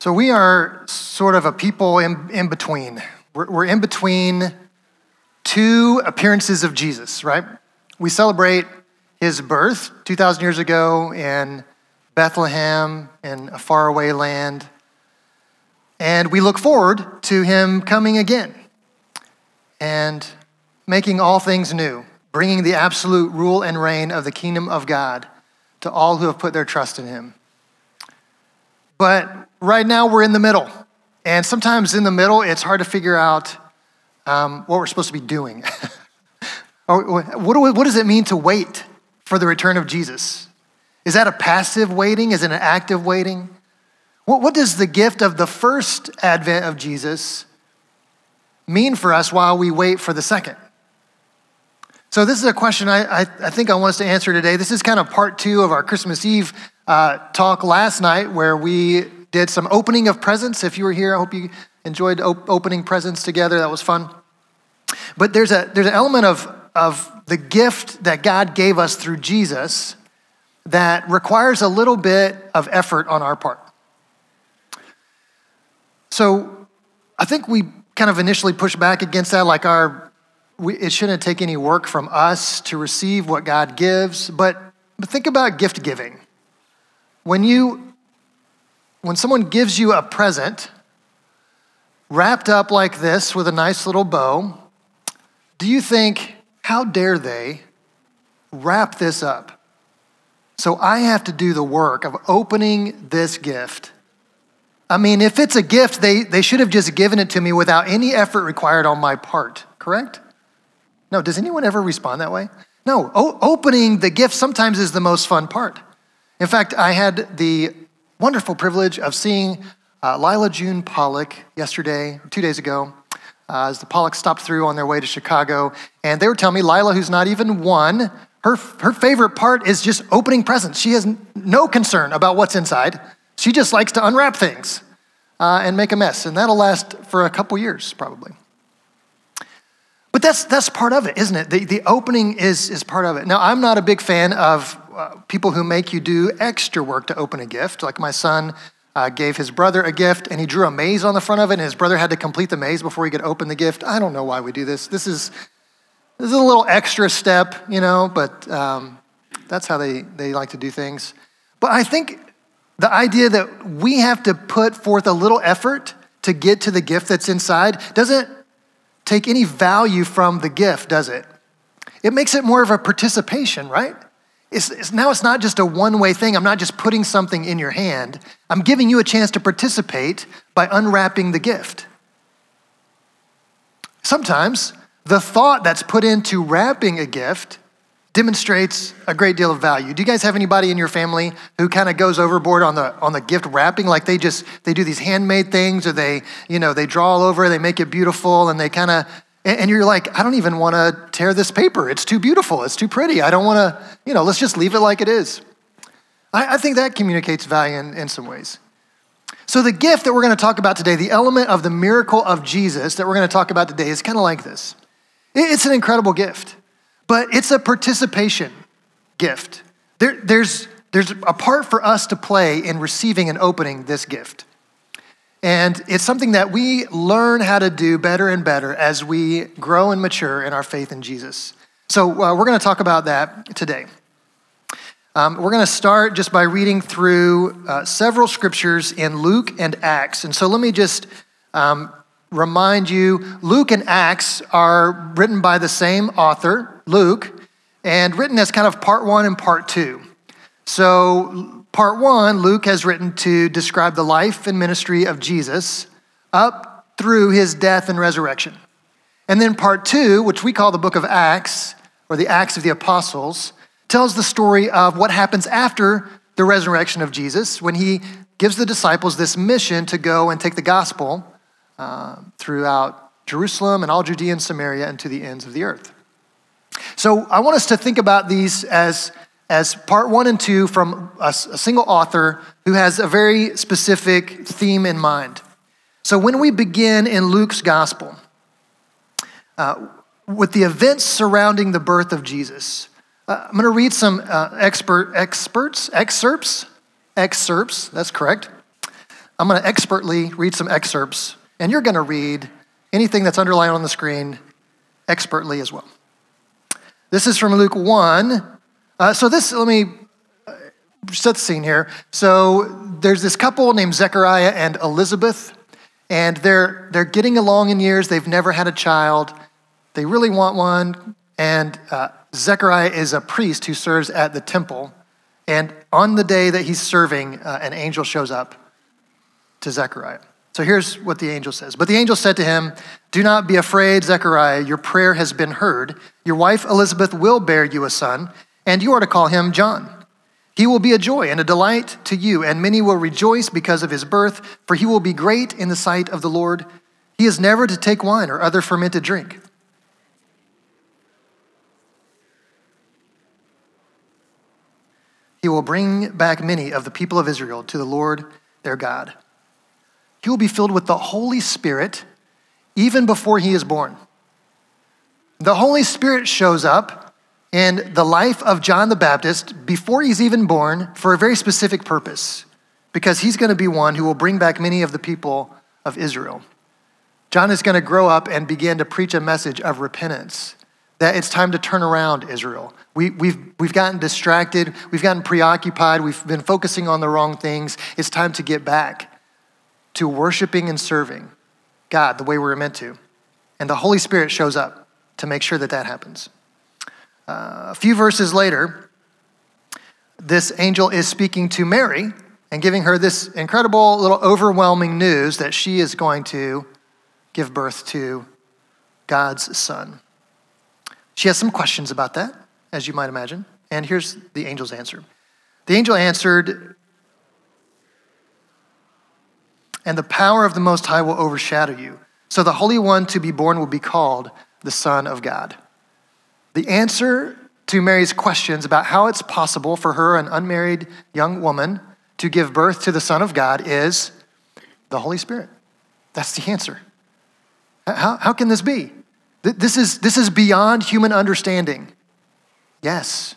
So we are sort of a people in between. We're in between two appearances of Jesus, right? We celebrate his birth 2,000 years ago in Bethlehem in a faraway land. And we look forward to him coming again and making all things new, bringing the absolute rule and reign of the kingdom of God to all who have put their trust in him. But right now we're in the middle. And sometimes in the middle, it's hard to figure out what we're supposed to be doing. What does it mean to wait for the return of Jesus? Is that a passive waiting? Is it an active waiting? What does the gift of the first advent of Jesus mean for us while we wait for the second? So this is a question I think I want us to answer today. This is kind of part two of our Christmas Eve talk last night, where we did some opening of presents. If you were here, I hope you enjoyed opening presents together. That was fun. But there's an element of the gift that God gave us through Jesus that requires a little bit of effort on our part. So I think we kind of initially push back against that, like it shouldn't take any work from us to receive what God gives. But think about gift giving. When someone gives you a present wrapped up like this with a nice little bow, do you think, how dare they wrap this up? So I have to do the work of opening this gift. I mean, if it's a gift, they should have just given it to me without any effort required on my part, correct? No, does anyone ever respond that way? No, opening the gift sometimes is the most fun part. In fact, I had the wonderful privilege of seeing Lila June Pollock 2 days ago, as the Pollocks stopped through on their way to Chicago. And they were telling me, Lila, who's not even one, her favorite part is just opening presents. She has no concern about what's inside. She just likes to unwrap things and make a mess. And that'll last for a couple years, probably. But that's part of it, isn't it? The opening is part of it. Now, I'm not a big fan of people who make you do extra work to open a gift. Like my son gave his brother a gift, and he drew a maze on the front of it, and his brother had to complete the maze before he could open the gift. I don't know why we do this. This is a little extra step, you know, but that's how they like to do things. But I think the idea that we have to put forth a little effort to get to the gift that's inside doesn't take any value from the gift, does it? It makes it more of a participation, right? It's not just a one-way thing. I'm not just putting something in your hand. I'm giving you a chance to participate by unwrapping the gift. Sometimes the thought that's put into wrapping a gift demonstrates a great deal of value. Do you guys have anybody in your family who kind of goes overboard on the gift wrapping? Like they do these handmade things, or they draw all over, they make it beautiful, and they kind of, and you're like, I don't even want to tear this paper. It's too beautiful. It's too pretty. I don't want to, let's just leave it like it is. I think that communicates value in some ways. So the gift that we're going to talk about today, the element of the miracle of Jesus that we're going to talk about today, is kind of like this. It's an incredible gift, but it's a participation gift. There's a part for us to play in receiving and opening this gift. And it's something that we learn how to do better and better as we grow and mature in our faith in Jesus. So we're going to talk about that today. We're going to start just by reading through several scriptures in Luke and Acts. And so let me just remind you, Luke and Acts are written by the same author, Luke, and written as kind of part one and part two. So part one, Luke has written to describe the life and ministry of Jesus up through his death and resurrection. And then part two, which we call the book of Acts, or the Acts of the Apostles, tells the story of what happens after the resurrection of Jesus, when he gives the disciples this mission to go and take the gospel throughout Jerusalem and all Judea and Samaria and to the ends of the earth. So I want us to think about these as part one and two from a single author who has a very specific theme in mind. So when we begin in Luke's gospel, with the events surrounding the birth of Jesus, I'm gonna read some excerpts, that's correct, I'm going to expertly read some excerpts, and you're going to read anything that's underlined on the screen expertly as well. This is from Luke 1. Let me set the scene here. So there's this couple named Zechariah and Elizabeth, and they're getting along in years. They've never had a child. They really want one, and Zechariah is a priest who serves at the temple, and on the day that he's serving, an angel shows up to Zechariah. So here's what the angel says. But the angel said to him, "Do not be afraid, Zechariah, your prayer has been heard. Your wife Elizabeth will bear you a son, and you are to call him John. He will be a joy and a delight to you, and many will rejoice because of his birth, for he will be great in the sight of the Lord. He is never to take wine or other fermented drink." He will bring back many of the people of Israel to the Lord their God. He will be filled with the Holy Spirit even before he is born. The Holy Spirit shows up in the life of John the Baptist before he's even born for a very specific purpose, because he's going to be one who will bring back many of the people of Israel. John is going to grow up and begin to preach a message of repentance, that it's time to turn around, Israel. We've gotten distracted. We've gotten preoccupied. We've been focusing on the wrong things. It's time to get back to worshiping and serving God the way we were meant to. And the Holy Spirit shows up to make sure that that happens. A few verses later, this angel is speaking to Mary and giving her this incredible, little overwhelming news that she is going to give birth to God's son. She has some questions about that, as you might imagine. And here's the angel's answer. The angel answered, "And the power of the Most High will overshadow you. So the Holy One to be born will be called the Son of God." The answer to Mary's questions about how it's possible for her, an unmarried young woman, to give birth to the Son of God is the Holy Spirit. That's the answer. How can this be? This is beyond human understanding. Yes,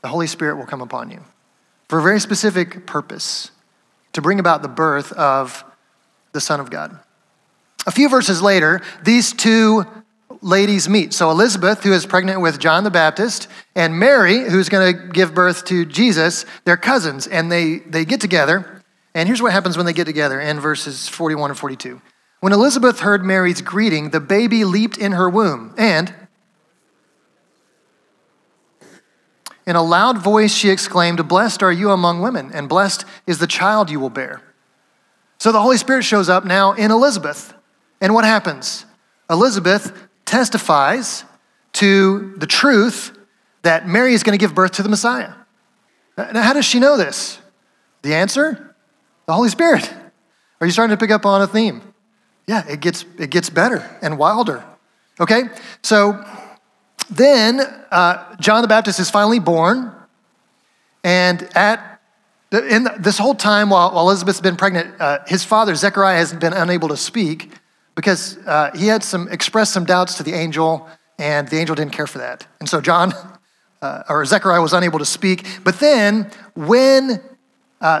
the Holy Spirit will come upon you for a very specific purpose, to bring about the birth of the Son of God. A few verses later, these two ladies meet. So Elizabeth, who is pregnant with John the Baptist, and Mary, who's going to give birth to Jesus, they're cousins, and they get together. And here's what happens when they get together in verses 41 and 42. When Elizabeth heard Mary's greeting, the baby leaped in her womb, and in a loud voice, she exclaimed, "Blessed are you among women, and blessed is the child you will bear." So the Holy Spirit shows up now in Elizabeth. And what happens? Elizabeth testifies to the truth that Mary is going to give birth to the Messiah. Now, how does she know this? The answer? The Holy Spirit. Are you starting to pick up on a theme? Yeah, it gets better and wilder. Okay? So then John the Baptist is finally born, and this whole time while Elizabeth's been pregnant, his father, Zechariah, has been unable to speak because he had expressed some doubts to the angel, and the angel didn't care for that. And so Zechariah was unable to speak. But then when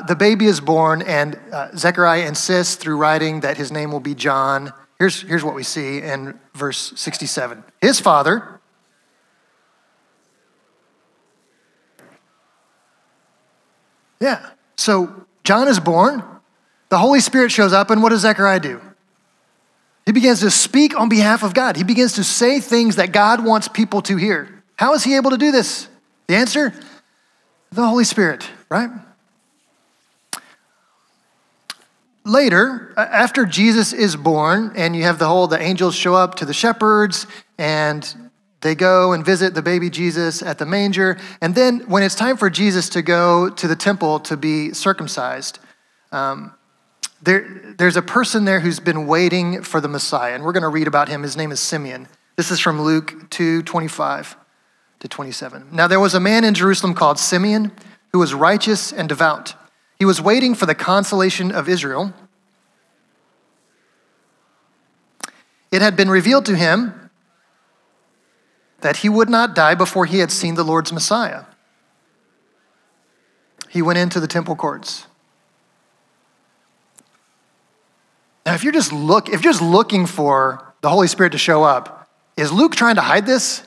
the baby is born, and Zechariah insists through writing that his name will be John, here's what we see in verse 67. His father, yeah. So John is born. The Holy Spirit shows up, and what does Zechariah do? He begins to speak on behalf of God. He begins to say things that God wants people to hear. How is he able to do this? The answer? The Holy Spirit, right? Later, after Jesus is born, and you have the angels show up to the shepherds, and they go and visit the baby Jesus at the manger. And then when it's time for Jesus to go to the temple to be circumcised, there's a person there who's been waiting for the Messiah. And we're going to read about him. His name is Simeon. This is from Luke 2:25 to 27. Now there was a man in Jerusalem called Simeon who was righteous and devout. He was waiting for the consolation of Israel. It had been revealed to him that he would not die before he had seen the Lord's Messiah. He went into the temple courts. Now, if you're just looking for the Holy Spirit to show up, is Luke trying to hide this?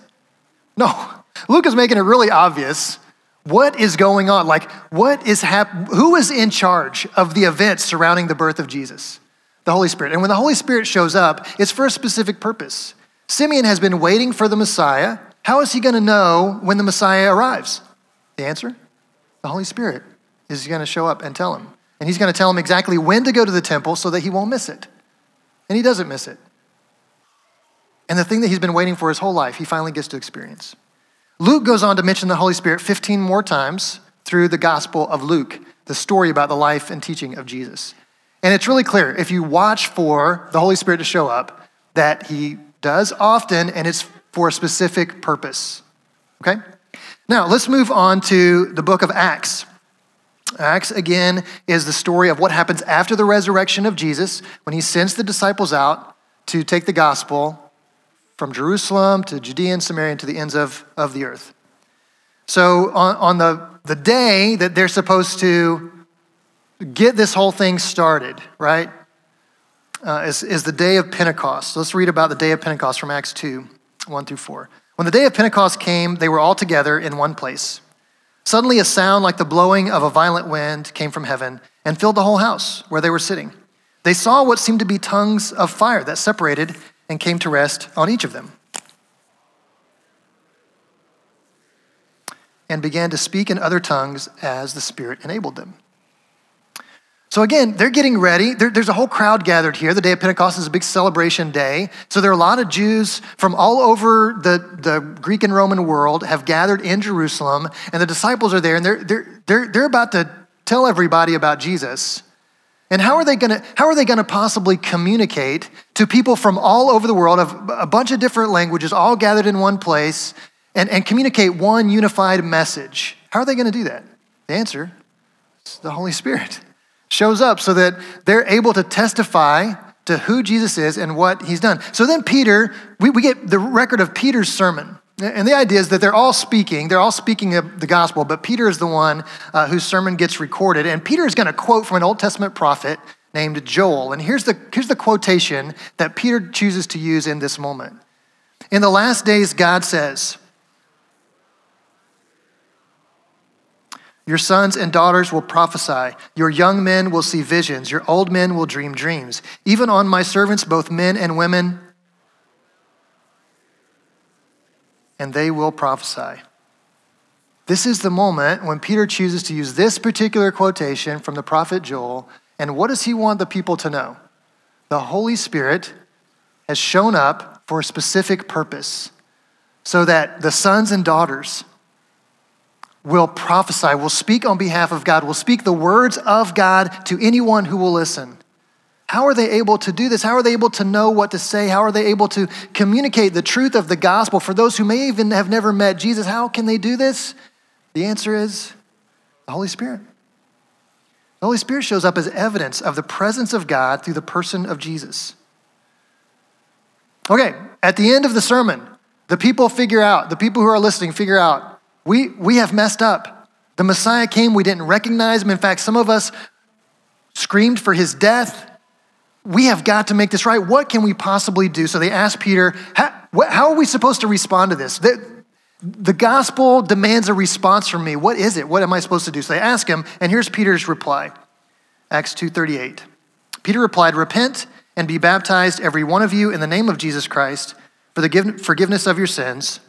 No. Luke is making it really obvious. What is going on? Like, what is who is in charge of the events surrounding the birth of Jesus? The Holy Spirit. And when the Holy Spirit shows up, it's for a specific purpose. Simeon has been waiting for the Messiah. How is he going to know when the Messiah arrives? The answer? The Holy Spirit is going to show up and tell him. And he's going to tell him exactly when to go to the temple so that he won't miss it. And he doesn't miss it. And the thing that he's been waiting for his whole life, he finally gets to experience. Luke goes on to mention the Holy Spirit 15 more times through the Gospel of Luke, the story about the life and teaching of Jesus. And it's really clear, if you watch for the Holy Spirit to show up, that he does often, and it's for a specific purpose, okay? Now, let's move on to the book of Acts. Acts, again, is the story of what happens after the resurrection of Jesus when he sends the disciples out to take the gospel from Jerusalem to Judea and Samaria and to the ends of the earth. So on the day that they're supposed to get this whole thing started, right, is the day of Pentecost. So let's read about the day of Pentecost from Acts 2, 1 through 4. When the day of Pentecost came, they were all together in one place. Suddenly a sound like the blowing of a violent wind came from heaven and filled the whole house where they were sitting. They saw what seemed to be tongues of fire that separated and came to rest on each of them, and began to speak in other tongues as the Spirit enabled them. So again, they're getting ready. There's a whole crowd gathered here. The day of Pentecost is a big celebration day. So there are a lot of Jews from all over the Greek and Roman world have gathered in Jerusalem, and the disciples are there, and they're about to tell everybody about Jesus. And how are they gonna possibly communicate to people from all over the world of a bunch of different languages all gathered in one place and communicate one unified message? How are they gonna do that? The answer is the Holy Spirit shows up so that they're able to testify to who Jesus is and what he's done. So then Peter, we get the record of Peter's sermon. And the idea is that they're all speaking of the gospel, but Peter is the one whose sermon gets recorded. And Peter is going to quote from an Old Testament prophet named Joel. And here's the quotation that Peter chooses to use in this moment. In the last days, God says, your sons and daughters will prophesy. Your young men will see visions. Your old men will dream dreams. Even on my servants, both men and women, and they will prophesy. This is the moment when Peter chooses to use this particular quotation from the prophet Joel. And what does he want the people to know? The Holy Spirit has shown up for a specific purpose so that the sons and daughters will prophesy, will speak on behalf of God, will speak the words of God to anyone who will listen. How are they able to do this? How are they able to know what to say? How are they able to communicate the truth of the gospel for those who may even have never met Jesus? How can they do this? The answer is the Holy Spirit. The Holy Spirit shows up as evidence of the presence of God through the person of Jesus. Okay, at the end of the sermon, the people who are listening figure out, we have messed up. The Messiah came, we didn't recognize him. In fact, some of us screamed for his death. We have got to make this right. What can we possibly do? So they asked Peter, how are we supposed to respond to this? The gospel demands a response from me. What is it? What am I supposed to do? So they ask him, and here's Peter's reply. Acts 2:38. Peter replied, repent and be baptized, every one of you, in the name of Jesus Christ, for the forgiveness of your sins.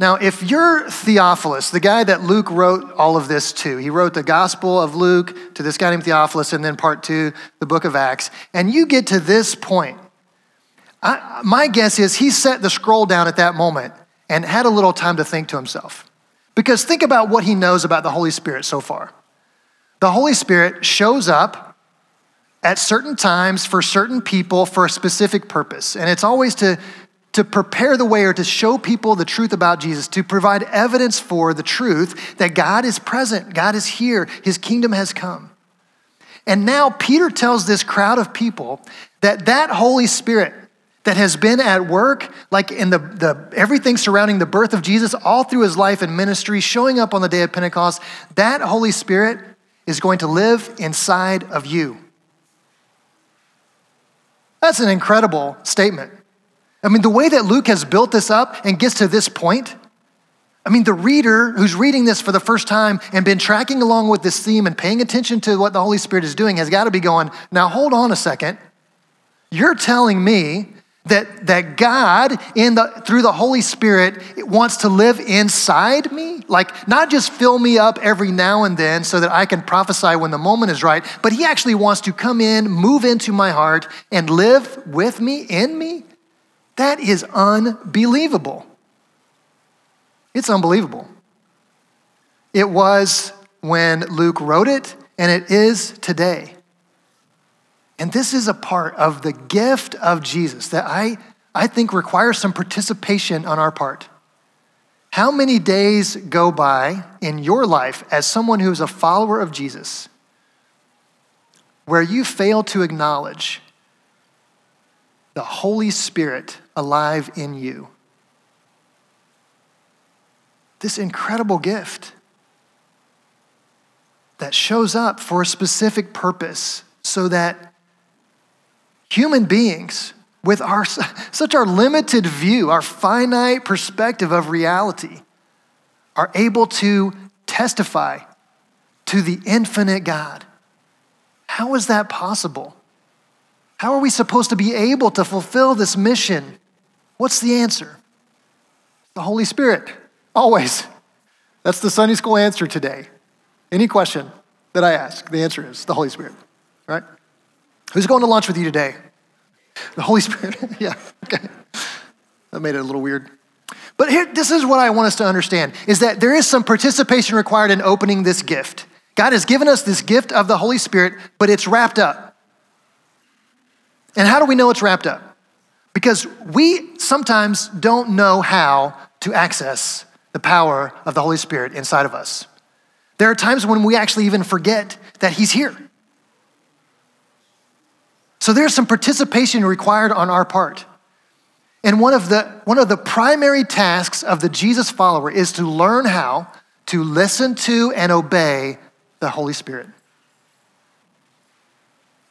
Now, if you're Theophilus, the guy that Luke wrote all of this to, he wrote the Gospel of Luke to this guy named Theophilus, and then part two, the book of Acts, and you get to this point, my guess is he set the scroll down at that moment and had a little time to think to himself. Because think about what he knows about the Holy Spirit so far. The Holy Spirit shows up at certain times for certain people for a specific purpose, and it's always to prepare the way or to show people the truth about Jesus, to provide evidence for the truth that God is present, God is here, his kingdom has come. And now Peter tells this crowd of people that Holy Spirit that has been at work, like in the everything surrounding the birth of Jesus all through his life and ministry, showing up on the day of Pentecost, that Holy Spirit is going to live inside of you. That's an incredible statement. I mean, the way that Luke has built this up and gets to this point, I mean, the reader who's reading this for the first time and been tracking along with this theme and paying attention to what the Holy Spirit is doing has got to be going, now hold on a second. You're telling me that God through the Holy Spirit wants to live inside me? Like, not just fill me up every now and then so that I can prophesy when the moment is right, but he actually wants to come in, move into my heart, and live with me, in me? That is unbelievable. It's unbelievable. It was when Luke wrote it, and it is today. And this is a part of the gift of Jesus that I think requires some participation on our part. How many days go by in your life as someone who is a follower of Jesus where you fail to acknowledge the Holy Spirit alive in you? This incredible gift that shows up for a specific purpose so that human beings, with our limited view, our finite perspective of reality, are able to testify to the infinite God. How is that possible? How are we supposed to be able to fulfill this mission? What's the answer? The Holy Spirit, always. That's the Sunday school answer today. Any question that I ask, the answer is the Holy Spirit, right? Who's going to lunch with you today? The Holy Spirit. Yeah, okay. That made it a little weird. But this is what I want us to understand, is that there is some participation required in opening this gift. God has given us this gift of the Holy Spirit, but it's wrapped up. And how do we know it's wrapped up? Because we sometimes don't know how to access the power of the Holy Spirit inside of us. There are times when we actually even forget that he's here. So there's some participation required on our part. And one of the primary tasks of the Jesus follower is to learn how to listen to and obey the Holy Spirit.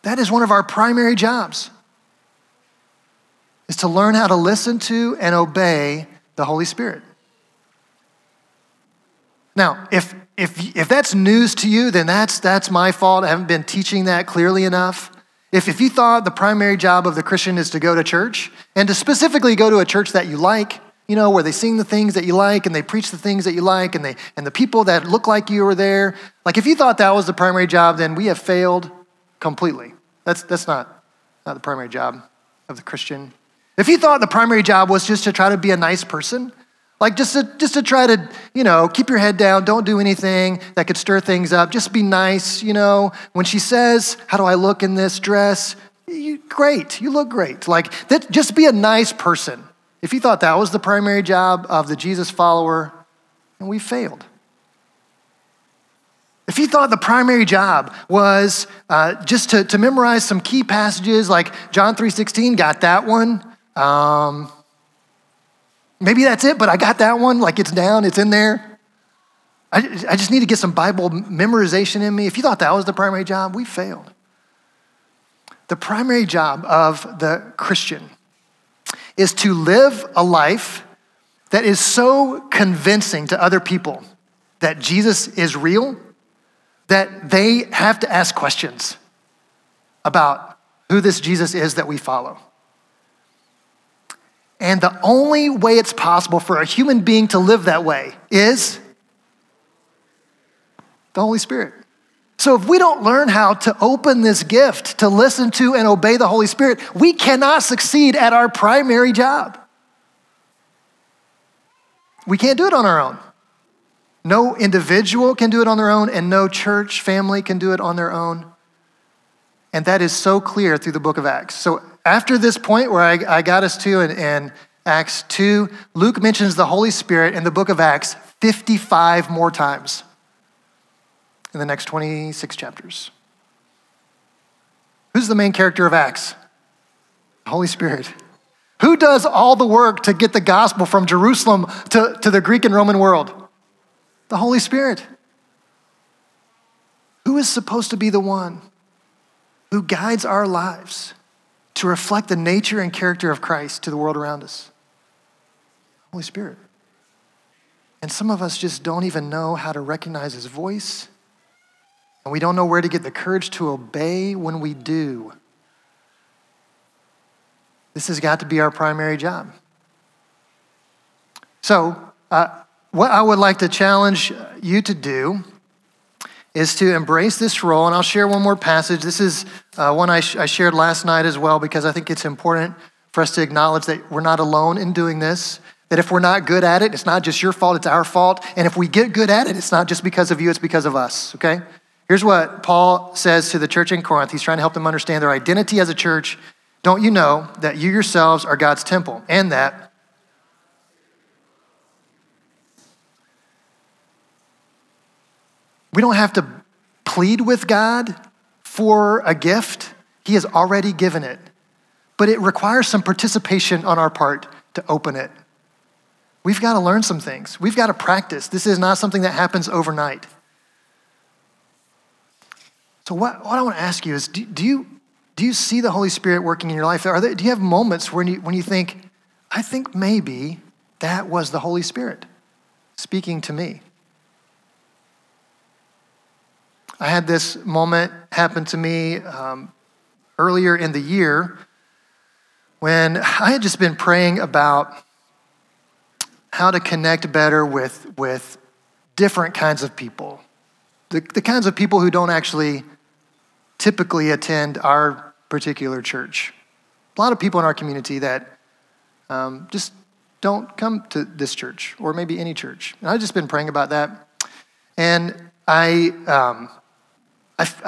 That is one of our primary jobs, is to learn how to listen to and obey the Holy Spirit. Now, if that's news to you, then that's my fault. I haven't been teaching that clearly enough. If you thought the primary job of the Christian is to go to church, and to specifically go to a church that you like, you know, where they sing the things that you like, and they preach the things that you like, and the people that look like you are there, like if you thought that was the primary job, then we have failed completely. That's not the primary job of the Christian. If you thought the primary job was just to try to be a nice person, like just to try to, you know, keep your head down, don't do anything that could stir things up, just be nice, you know. When she says, how do I look in this dress? Great, you look great. Like, that, just be a nice person. If you thought that was the primary job of the Jesus follower, then we failed. If you thought the primary job was just to memorize some key passages, like John 3:16, got that one. Maybe that's it, but I got that one. Like, it's down, it's in there. I just need to get some Bible memorization in me. If you thought that was the primary job, we failed. The primary job of the Christian is to live a life that is so convincing to other people that Jesus is real that they have to ask questions about who this Jesus is that we follow. And the only way it's possible for a human being to live that way is the Holy Spirit. So if we don't learn how to open this gift, to listen to and obey the Holy Spirit, we cannot succeed at our primary job. We can't do it on our own. No individual can do it on their own, and no church family can do it on their own. And that is so clear through the book of Acts. So after this point where I got us to in Acts 2, Luke mentions the Holy Spirit in the book of Acts 55 more times in the next 26 chapters. Who's the main character of Acts? The Holy Spirit. Who does all the work to get the gospel from Jerusalem to the Greek and Roman world? The Holy Spirit. Who who is supposed to be the one who guides our lives to reflect the nature and character of Christ to the world around us? Holy Spirit. And some of us just don't even know how to recognize his voice, and we don't know where to get the courage to obey when we do. This has got to be our primary job. So, what I would like to challenge you to do is to embrace this role, and I'll share one more passage. This is one I shared last night as well, because I think it's important for us to acknowledge that we're not alone in doing this, that if we're not good at it, it's not just your fault, it's our fault, and if we get good at it, it's not just because of you, it's because of us, okay? Here's what Paul says to the church in Corinth. He's trying to help them understand their identity as a church. Don't you know that you yourselves are God's temple, and that we don't have to plead with God for a gift. He has already given it. But it requires some participation on our part to open it. We've got to learn some things. We've got to practice. This is not something that happens overnight. So what I want to ask you is, do you see the Holy Spirit working in your life? Do you have moments when you think, I think maybe that was the Holy Spirit speaking to me? I had this moment happen to me earlier in the year when I had just been praying about how to connect better with different kinds of people, the kinds of people who don't actually typically attend our particular church. A lot of people in our community that just don't come to this church or maybe any church. And I've just been praying about that. And I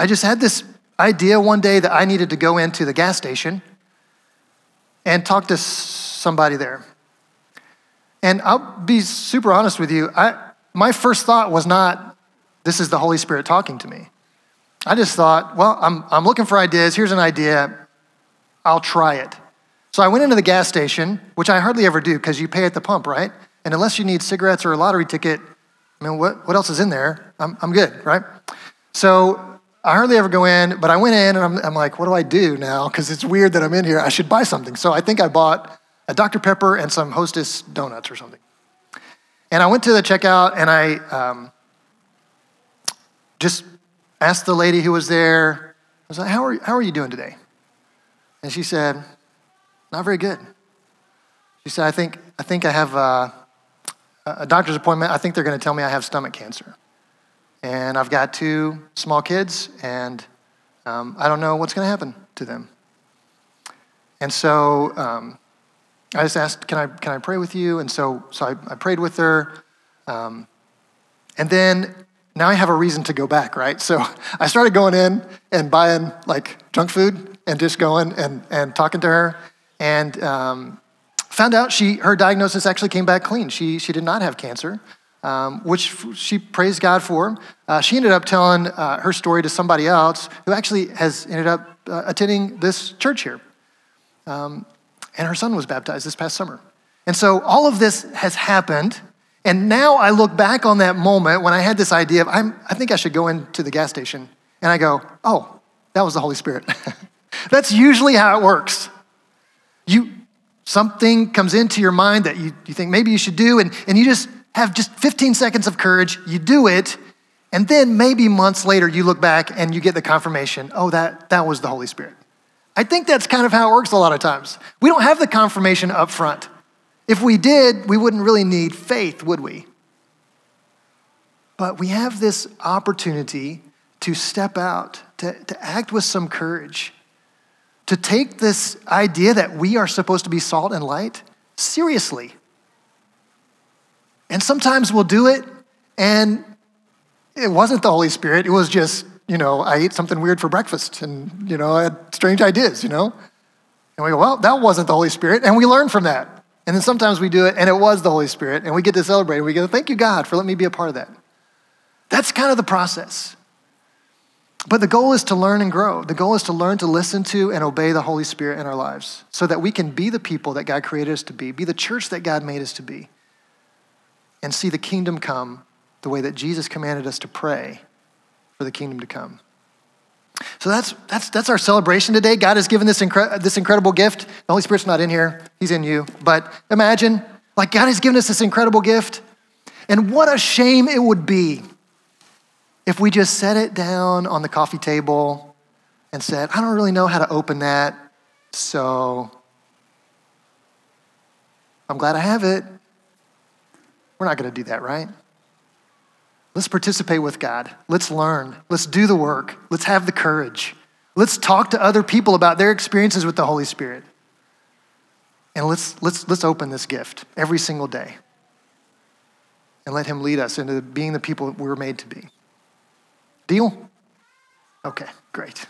just had this idea one day that I needed to go into the gas station and talk to somebody there. And I'll be super honest with you. My first thought was not, this is the Holy Spirit talking to me. I just thought, well, I'm looking for ideas. Here's an idea. I'll try it. So I went into the gas station, which I hardly ever do because you pay at the pump, right? And unless you need cigarettes or a lottery ticket, I mean, what else is in there? I'm good, right? So I hardly ever go in, but I went in and I'm like, what do I do now? Because it's weird that I'm in here. I should buy something. So I think I bought a Dr. Pepper and some Hostess donuts or something. And I went to the checkout and I just asked the lady who was there, I was like, how are you doing today? And she said, not very good. She said, I think I have a doctor's appointment. I think they're going to tell me I have stomach cancer. And I've got 2 small kids, and I don't know what's going to happen to them. And so I just asked, can I pray with you? And so I prayed with her. And then now I have a reason to go back, right? So I started going in and buying like junk food and just going and talking to her. And found out her diagnosis actually came back clean. She did not have cancer, which she praised God for. She ended up telling her story to somebody else who actually has ended up attending this church here. And her son was baptized this past summer. And so all of this has happened. And now I look back on that moment when I had this idea of, I think I should go into the gas station. And I go, oh, that was the Holy Spirit. That's usually how it works. Something comes into your mind that you think maybe you should do, and you just have just 15 seconds of courage, you do it, and then maybe months later you look back and you get the confirmation, oh, that was the Holy Spirit. I think that's kind of how it works a lot of times. We don't have the confirmation up front. If we did, we wouldn't really need faith, would we? But we have this opportunity to step out, to act with some courage, to take this idea that we are supposed to be salt and light seriously. And sometimes we'll do it, and it wasn't the Holy Spirit. It was just, I ate something weird for breakfast, and, I had strange ideas, And we go, well, that wasn't the Holy Spirit, and we learn from that. And then sometimes we do it, and it was the Holy Spirit, and we get to celebrate, and we go, thank you, God, for letting me be a part of that. That's kind of the process. But the goal is to learn and grow. The goal is to learn to listen to and obey the Holy Spirit in our lives so that we can be the people that God created us to be the church that God made us to be, and see the kingdom come the way that Jesus commanded us to pray for the kingdom to come. So that's our celebration today. God has given this incredible gift. The Holy Spirit's not in here. He's in you. But imagine, like, God has given us this incredible gift. And what a shame it would be if we just set it down on the coffee table and said, I don't really know how to open that, so I'm glad I have it. We're not going to do that, right? Let's participate with God. Let's learn. Let's do the work. Let's have the courage. Let's talk to other people about their experiences with the Holy Spirit. And let's open this gift every single day and let him lead us into being the people we were made to be. Deal? Okay, great.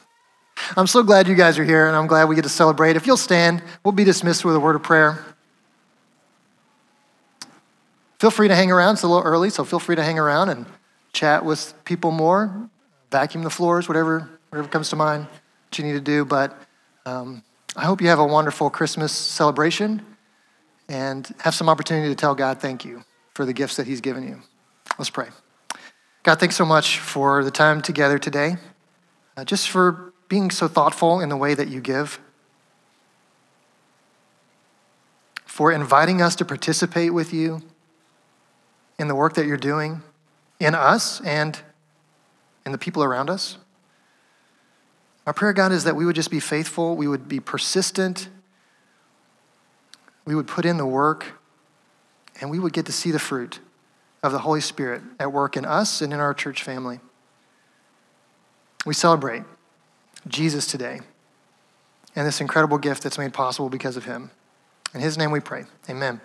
I'm so glad you guys are here, and I'm glad we get to celebrate. If you'll stand, we'll be dismissed with a word of prayer. Feel free to hang around. It's a little early, so feel free to hang around and chat with people more, vacuum the floors, whatever comes to mind that you need to do. But I hope you have a wonderful Christmas celebration and have some opportunity to tell God thank you for the gifts that he's given you. Let's pray. God, thanks so much for the time together today, just for being so thoughtful in the way that you give, for inviting us to participate with you in the work that you're doing in us and in the people around us. Our prayer, God, is that we would just be faithful, we would be persistent, we would put in the work, and we would get to see the fruit of the Holy Spirit at work in us and in our church family. We celebrate Jesus today and this incredible gift that's made possible because of him. In his name we pray, amen.